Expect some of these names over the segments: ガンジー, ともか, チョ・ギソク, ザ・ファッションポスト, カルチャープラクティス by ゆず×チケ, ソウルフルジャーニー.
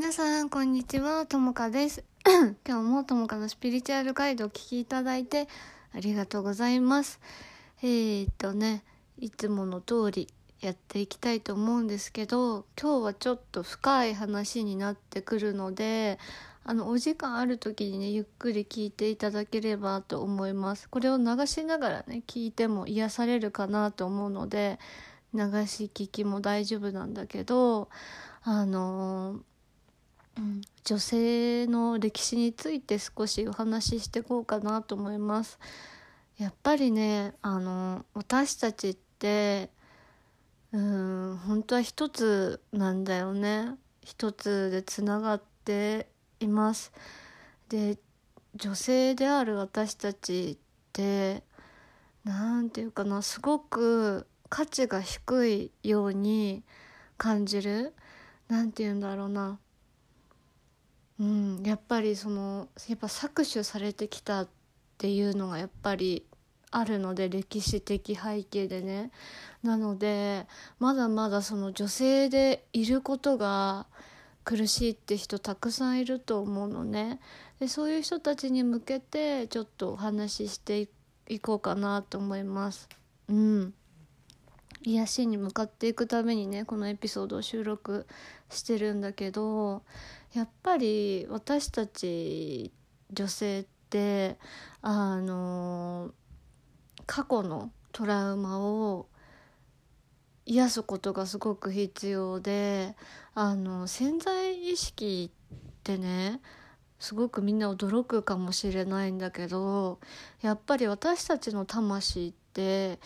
皆さんこんにちは、ともかです今日もともかのスピリチュアルガイドを聞きいただいてありがとうございます。いつもの通りやっていきたいと思うんですけど、今日はちょっと深い話になってくるので、お時間ある時にねゆっくり聞いていただければと思います。これを流しながらね聞いても癒されるかなと思うので、流し聞きも大丈夫なんだけど、女性の歴史について少しお話ししていこうかなと思います。やっぱりね私たちって本当は一つなんだよね。一つでつながっています。で、女性である私たちってなんていうかな、すごく価値が低いように感じる。なんていうんだろうな、やっぱり搾取されてきたっていうのがやっぱりあるので、歴史的背景でね。なのでまだまだ女性でいることが苦しいって人たくさんいると思うのね。で、そういう人たちに向けてちょっとお話ししていこうかなと思います。癒しに向かっていくためにねこのエピソードを収録してるんだけど、やっぱり私たち女性って過去のトラウマを癒すことがすごく必要で、潜在意識ってねすごくみんな驚くかもしれないんだけど、やっぱり私たちの魂って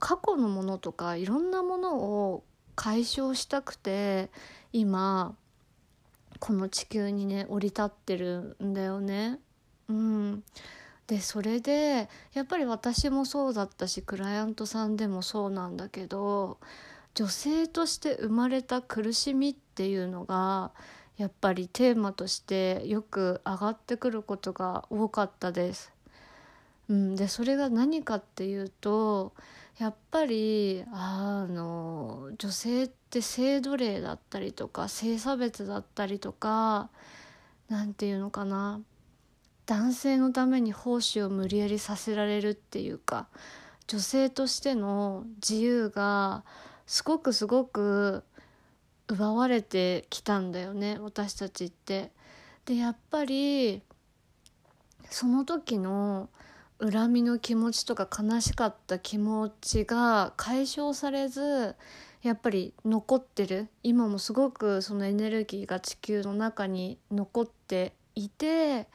過去のものとかいろんなものを解消したくて今この地球にね降り立ってるんだよね。で、それでやっぱり私もそうだったし、クライアントさんでもそうなんだけど、女性として生まれた苦しみっていうのがやっぱりテーマとしてよく上がってくることが多かったです。で、それが何かっていうと、やっぱり女性って性奴隷だったりとか性差別だったりとか、なんていうのかな、男性のために奉仕を無理やりさせられるっていうか、女性としての自由がすごく奪われてきたんだよね、私たちって。で、やっぱりその時の恨みの気持ちとか悲しかった気持ちが解消されず、やっぱり残ってる。今もすごくそのエネルギーが地球の中に残っていて、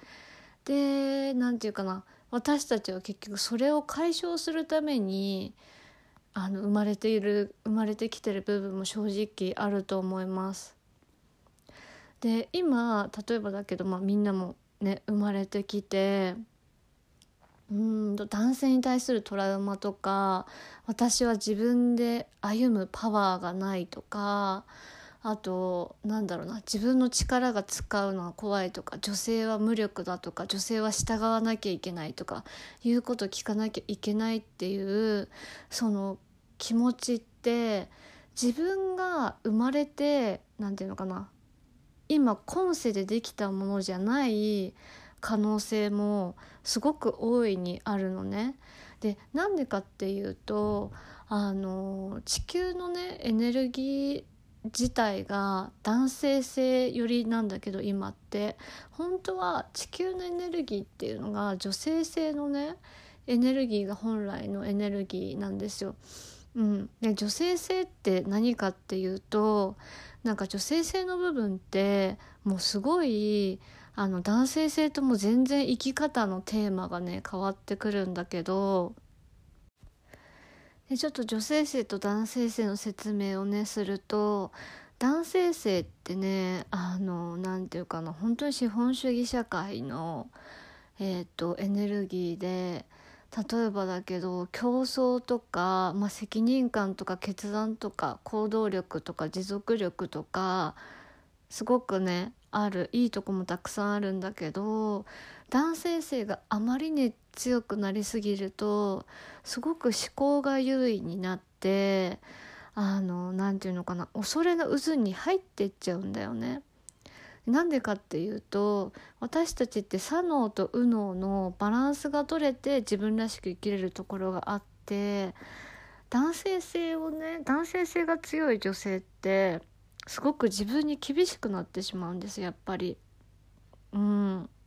で、なんていうかな、私たちは結局それを解消するために生まれてきてる部分も正直あると思います。で、今例えばだけど、みんなもね生まれてきて。男性に対するトラウマとか、私は自分で歩むパワーがないとか、あと自分の力が使うのは怖いとか、女性は無力だとか、女性は従わなきゃいけないとか、言うこと聞かなきゃいけないっていうその気持ちって、自分が生まれて今今世でできたものじゃない可能性もすごく大いにあるのね。で、なんでかっていうと地球のねエネルギー自体が男性性よりなんだけど、今って本当は地球のエネルギーっていうのが女性性のねエネルギーが本来のエネルギーなんですよ。で、女性性って何かっていうと、女性性の部分ってもうすごい男性性とも全然生き方のテーマがね変わってくるんだけど、で、ちょっと女性性と男性性の説明をねすると、男性性ってね本当に資本主義社会の、エネルギーで、例えばだけど競争とか、責任感とか決断とか行動力とか持続力とかすごくねあるいいとこもたくさんあるんだけど、男性性があまりに強くなりすぎるとすごく思考が優位になって、恐れの渦に入っていっちゃうんだよね。なんでかっていうと、私たちって左脳と右脳のバランスが取れて自分らしく生きれるところがあって、男性性が強い女性ってすごく自分に厳しくなってしまうんですやっぱり。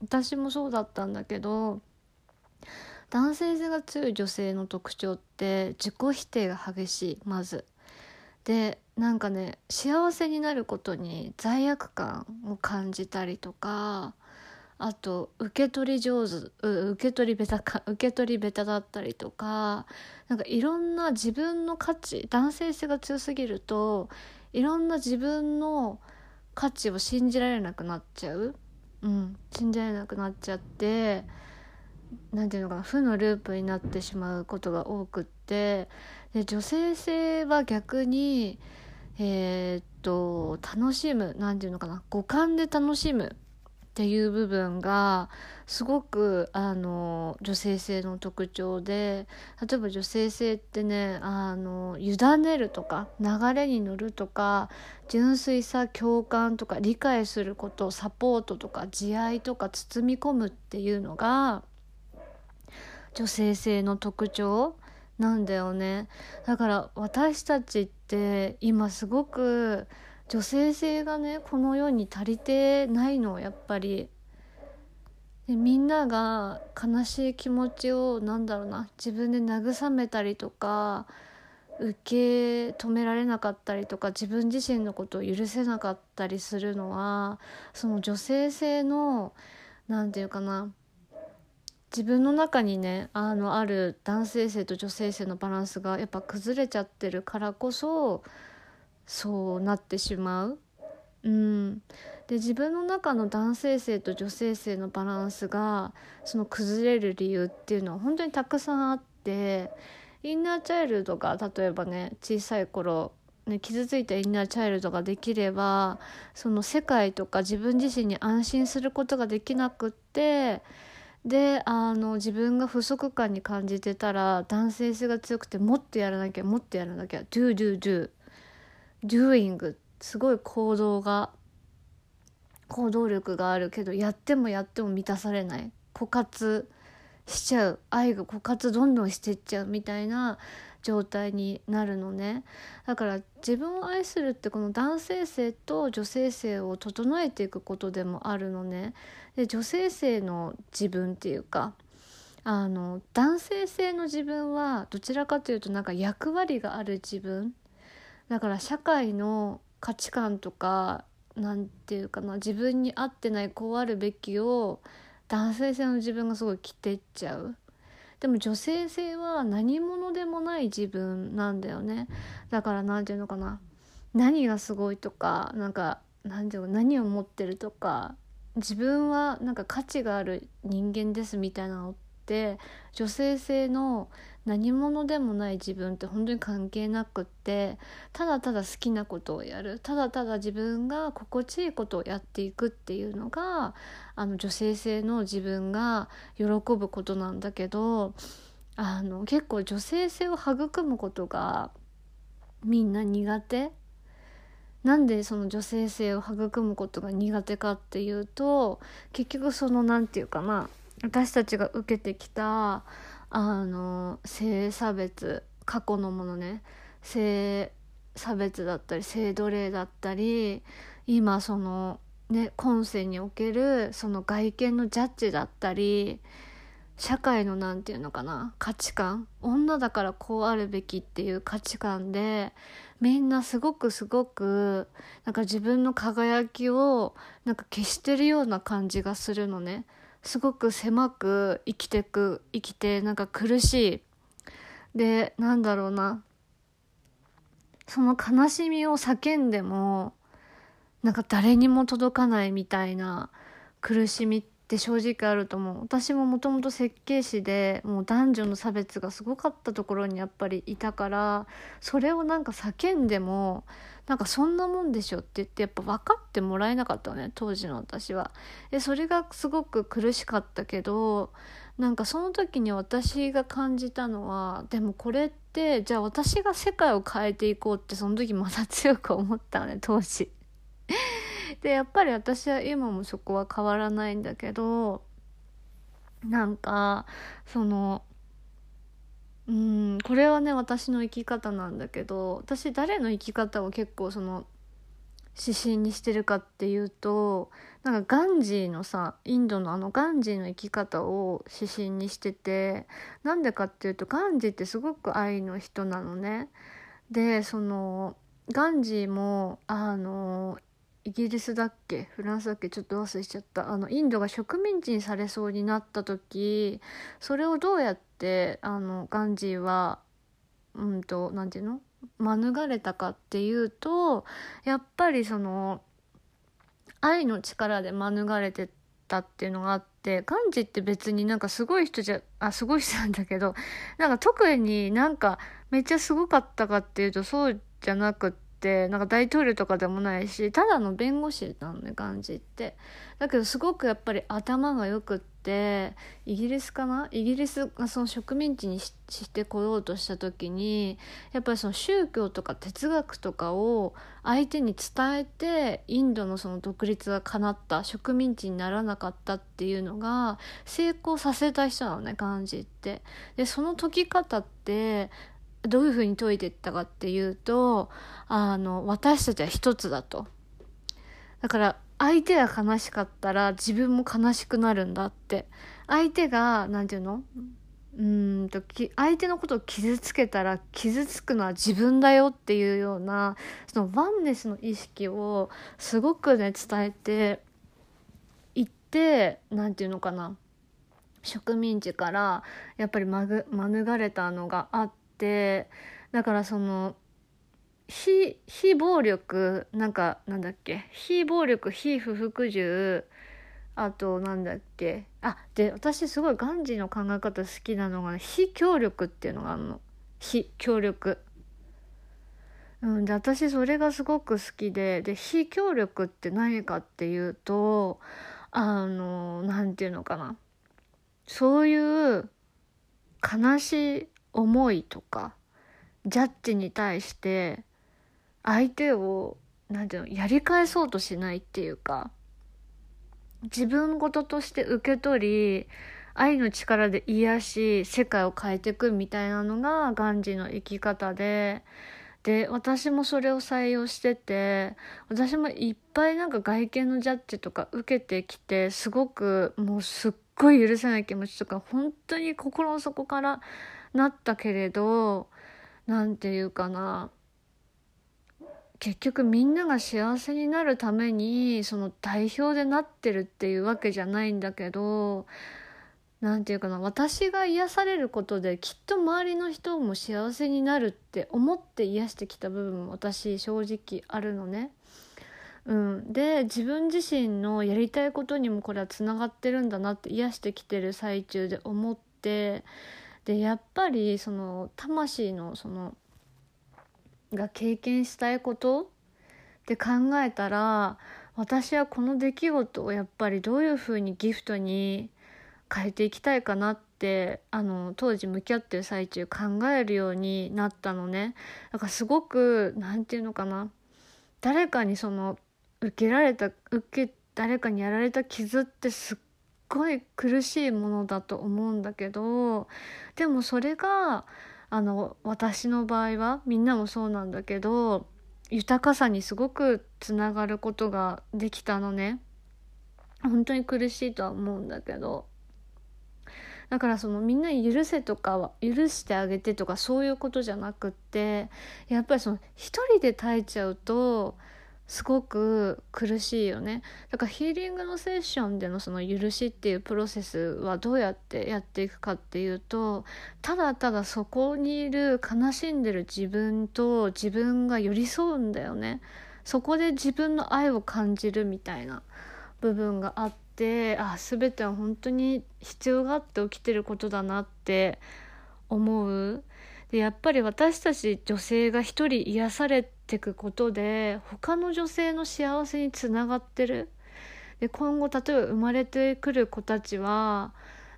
私もそうだったんだけど、男性性が強い女性の特徴って自己否定が激しい、まず。で、なんかね、幸せになることに罪悪感を感じたりとか、あと受け取り下手だったりとか、なんかいろんな自分の価値、男性性が強すぎるといろんな自分の価値を信じられなくなっちゃう。信じられなくなっちゃって、なんていうのかな、負のループになってしまうことが多くって。で、女性性は逆に楽しむ、なんていうのかな、五感で楽しむっていう部分がすごく女性性の特徴で、例えば女性性ってね、委ねるとか流れに乗るとか純粋さ、共感とか理解すること、サポートとか慈愛とか包み込むっていうのが女性性の特徴なんだよね。だから私たちって今すごく女性性がね、この世に足りてないのやっぱり。で、みんなが悲しい気持ちを自分で慰めたりとか受け止められなかったりとか自分自身のことを許せなかったりするのは、その女性性の自分の中にね、ある男性性と女性性のバランスがやっぱ崩れちゃってるからこそそうなってしまう。で、自分の中の男性性と女性性のバランスがその崩れる理由っていうのは本当にたくさんあって、インナーチャイルドが例えばね、小さい頃、ね、傷ついたインナーチャイルドができれば、その世界とか自分自身に安心することができなくって、で、自分が不足感に感じてたら男性性が強くて、もっとやらなきゃ doing すごい行動力があるけど、やっても満たされない、枯渇しちゃう、愛が枯渇どんどんしてっちゃうみたいな状態になるのね。だから自分を愛するって、この男性性と女性性を整えていくことでもあるのね。で、女性性の自分っていうか、男性性の自分はどちらかというと役割がある自分だから、社会の価値観とか自分に合ってない、こうあるべきを男性性の自分がすごい着てっちゃう。でも女性性は何者でもない自分なんだよね。だから何がすごいとか、何を持ってるとか、自分は価値がある人間ですみたいなのって、女性性の何者でもない自分って本当に関係なくって、ただただ好きなことをやる、ただただ自分が心地いいことをやっていくっていうのが女性性の自分が喜ぶことなんだけど、結構女性性を育むことがみんな苦手なんで、その女性性を育むことが苦手かっていうと、結局私たちが受けてきた性差別、過去のものね、性差別だったり性奴隷だったり、今今世におけるその外見のジャッジだったり、社会の価値観、女だからこうあるべきっていう価値観で、みんなすごく自分の輝きを消してるような感じがするのね。すごく狭く生きて苦しい。で、その悲しみを叫んでも誰にも届かないみたいな苦しみって正直あると思う。私ももともと設計士で、もう男女の差別がすごかったところにやっぱりいたから、それを叫んでもそんなもんでしょって言って、やっぱ分かってもらえなかったね、当時の私は。で、それがすごく苦しかったけど、その時に私が感じたのは、でもこれってじゃあ私が世界を変えていこうって、その時また強く思ったね、当時でやっぱり私は今もそこは変わらないんだけど、なんかそのこれはね私の生き方なんだけど、私誰の生き方を結構その指針にしてるかっていうと、なんかガンジーのさ、インドのあのガンジーの生き方を指針にしてて、なんでかっていうとガンジーってすごく愛の人なのね。でそのガンジーもイギリスだっけフランスだっけちょっと忘れしちゃった、インドが植民地にされそうになった時、それをどうやってガンジーはなんていうの免れたかっていうと、やっぱりその愛の力で免れてたっていうのがあって、ガンジーって別になんかすごい人じゃすごい人なんだけど、なんか特になんかめっちゃすごかったかっていうとそうじゃなくって、なんか大統領とかでもないし、ただの弁護士なのねガンジーって。だけどすごくやっぱり頭がよくって、イギリスがその植民地にしてこようとした時に、やっぱりその宗教とか哲学とかを相手に伝えて、インドのその独立が叶った、植民地にならなかったっていうのが成功させた人なのねガンジーって。でその解き方ってどういうふうに解いていったかっていうと、私たちは一つだと。だから相手が悲しかったら自分も悲しくなるんだって。相手がなんていうの相手のことを傷つけたら傷つくのは自分だよっていうような、そのワンネスの意識をすごくね伝えていって、なんていうのかな、植民地からやっぱり免れたのがあって、だからその非暴力、なんかなんだっけ、非暴力、非不服従、あとなんだっけ、で私すごいガンジーの考え方好きなのが、非協力っていうのがあるの。非協力、で私それがすごく好きで、非協力って何かっていうと、なんていうのかな、そういう悲しい思いとかジャッジに対して相手をなんていうのやり返そうとしないっていうか、自分事として受け取り、愛の力で癒し世界を変えていくみたいなのがガンジーの生き方で、私もそれを採用してて、私もいっぱいなんか外見のジャッジとか受けてきて、すごくもうすっごい許せない気持ちとか本当に心の底からなったけれど、なんていうかな、結局みんなが幸せになるためにその代表でなってるっていうわけじゃないんだけど、なんていうかな、私が癒されることできっと周りの人も幸せになるって思って癒してきた部分も私正直あるのね。で自分自身のやりたいことにもこれはつながってるんだなって癒してきてる最中で思って、やっぱりその魂のそのが経験したいことって考えたら、私はこの出来事をやっぱりどういうふうにギフトに変えていきたいかなって、当時向き合ってる最中考えるようになったのね。だからすごくなんていうのかな、誰かにその誰かにやられた傷ってすっごい苦しいものだと思うんだけど、でもそれが私の場合は、みんなもそうなんだけど、豊かさにすごくつながることができたのね。本当に苦しいとは思うんだけど、だからそのみんなに許せとかは許してあげてとかそういうことじゃなくって、やっぱりその一人で耐えちゃうとすごく苦しいよね。だからヒーリングのセッションでのその許しっていうプロセスはどうやってやっていくかっていうと、ただただそこにいる悲しんでる自分と自分が寄り添うんだよね。そこで自分の愛を感じるみたいな部分があって、全ては本当に必要があって起きてることだなって思う。でやっぱり私たち女性が一人癒されてくことで他の女性の幸せにつながってる。で今後例えば生まれてくる子たちは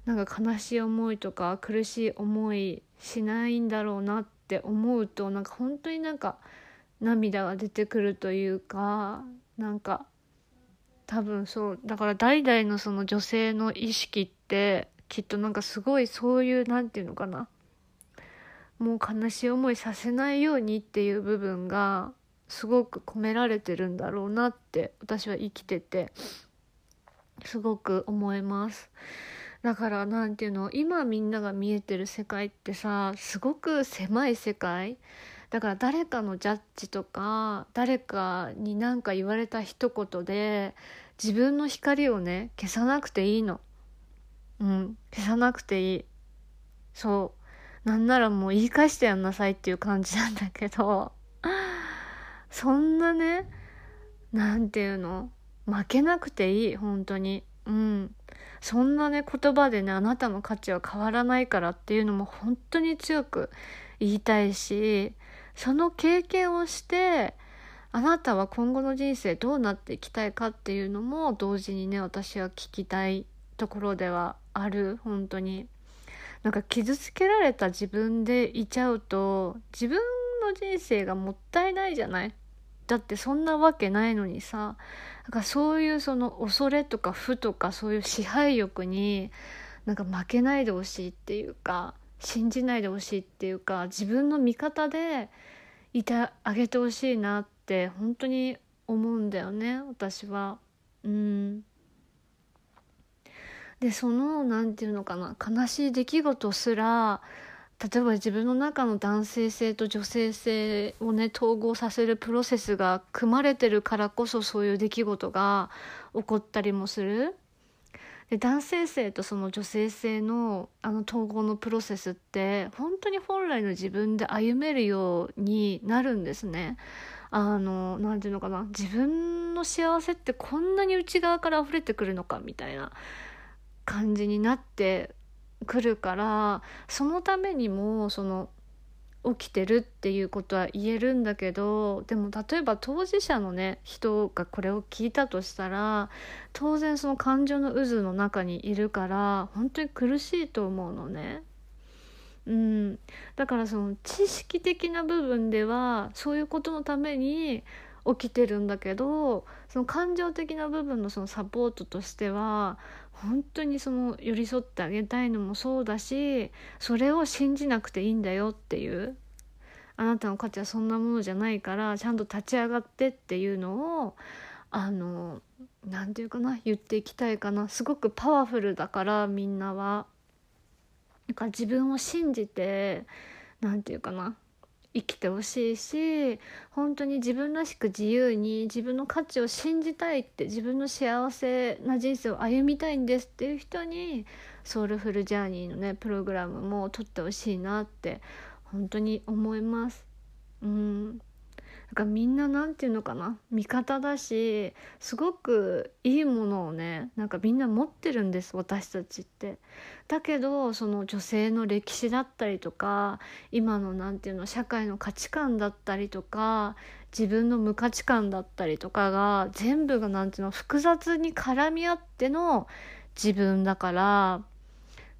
なんか悲しい思いとか苦しい思いしないんだろうなって思うと、なんか本当になんか涙が出てくるというか、なんか多分そうだから代々のその女性の意識ってきっとなんかすごいそういうなんていうのかな、もう悲しい思いさせないようにっていう部分がすごく込められてるんだろうなって私は生きててすごく思います。だからなんていうの、今みんなが見えてる世界ってさすごく狭い世界だから、誰かのジャッジとか誰かに何か言われた一言で自分の光をね消さなくていいの。消さなくていい。そうなんならもう言い返してやんなさいっていう感じなんだけどそんなねなんていうの負けなくていい本当に。そんなね言葉でねあなたの価値は変わらないからっていうのも本当に強く言いたいし、その経験をしてあなたは今後の人生どうなっていきたいかっていうのも同時にね私は聞きたいところではある。本当になんか傷つけられた自分でいちゃうと自分の人生がもったいないじゃない。だってそんなわけないのにさ、なんかそういうその恐れとか負とかそういう支配欲になんか負けないでほしいっていうか信じないでほしいっていうか自分の味方でいてあげてほしいなって本当に思うんだよね私は。でそのなんていうのかな、悲しい出来事すら例えば自分の中の男性性と女性性をね統合させるプロセスが組まれてるからこそそういう出来事が起こったりもする。で男性性とその女性性のあの統合のプロセスって本当に本来の自分で歩めるようになるんですね。なんていうのかな、自分の幸せってこんなに内側から溢れてくるのかみたいな感じになって来るから、そのためにもその起きてるっていうことは言えるんだけど、でも例えば当事者のね人がこれを聞いたとしたら当然その感情の渦の中にいるから本当に苦しいと思うのね。だからその知識的な部分ではそういうことのために起きてるんだけど、その感情的な部分のそのサポートとしては本当にその寄り添ってあげたいのもそうだし、それを信じなくていいんだよっていう、あなたの価値はそんなものじゃないからちゃんと立ち上がってっていうのをなんていうかな言っていきたいかな。すごくパワフルだからみんなはなんか自分を信じてなんていうかな生きてほしいし、本当に自分らしく自由に自分の価値を信じたいって、自分の幸せな人生を歩みたいんですっていう人にソウルフルジャーニーのねプログラムも取ってほしいなって本当に思います。なんかみんななんていうのかな味方だし、すごくいいものをねなんかみんな持ってるんです私たちって。だけどその女性の歴史だったりとか今のなんていうの社会の価値観だったりとか自分の無価値観だったりとかが全部がなんていうの複雑に絡み合っての自分だから、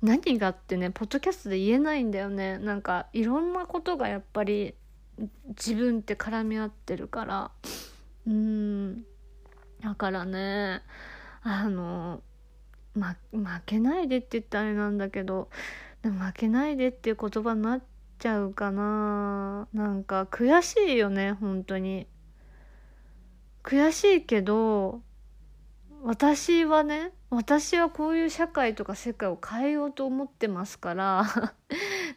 何がってねポッドキャストで言えないんだよね。なんかいろんなことがやっぱり自分って絡み合ってるから、だからね負けないでって言ったらあれなんだけど、でも負けないでっていう言葉になっちゃうかな。なんか悔しいよね本当に悔しいけど、私はこういう社会とか世界を変えようと思ってますから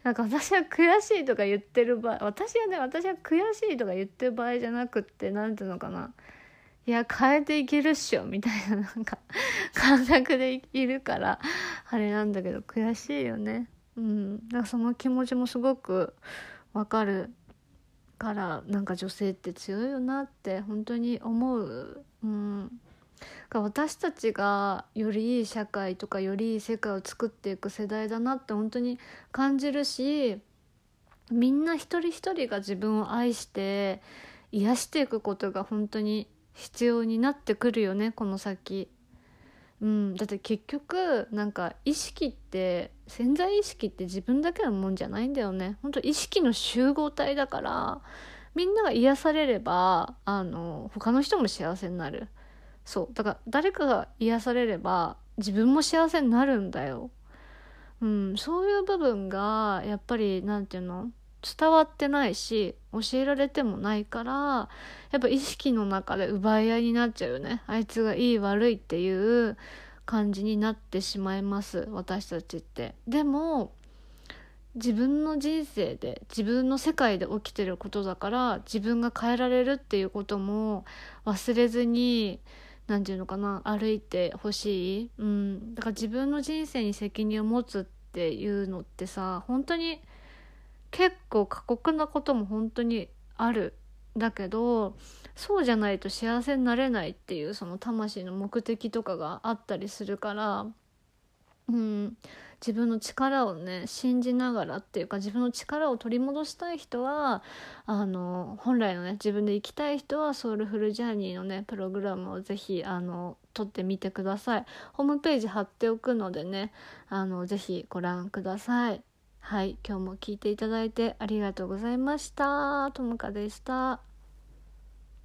なんか私は悔しいとか言ってる場合じゃなくって、なんていうのかな、いや変えていけるっしょみたいななんか感覚でいるからあれなんだけど、悔しいよね。なんかその気持ちもすごくわかるから、なんか女性って強いよなって本当に思う。私たちがよりいい社会とかよりいい世界を作っていく世代だなって本当に感じるし、みんな一人一人が自分を愛して癒していくことが本当に必要になってくるよねこの先。だって結局なんか潜在意識って自分だけのもんじゃないんだよね。本当意識の集合体だから、みんなが癒されれば他の人も幸せになる。そうだから誰かが癒されれば自分も幸せになるんだよ、うん、そういう部分がやっぱりなんていうの伝わってないし教えられてもないからやっぱ意識の中で奪い合いになっちゃうよね。あいつがいい悪いっていう感じになってしまいます私たちって。でも自分の人生で自分の世界で起きてることだから自分が変えられるっていうことも忘れずになんていうのかな歩いてほしい、うん、だから自分の人生に責任を持つっていうのってさ本当に結構過酷なことも本当にあるだけどそうじゃないと幸せになれないっていうその魂の目的とかがあったりするから、うん、自分の力をね信じながらっていうか自分の力を取り戻したい人は本来のね自分で生きたい人はソウルフルジャーニーのねプログラムをぜひ撮ってみてください。ホームページ貼っておくのでねぜひご覧ください。はい、今日も聞いていただいてありがとうございました。ともかでした。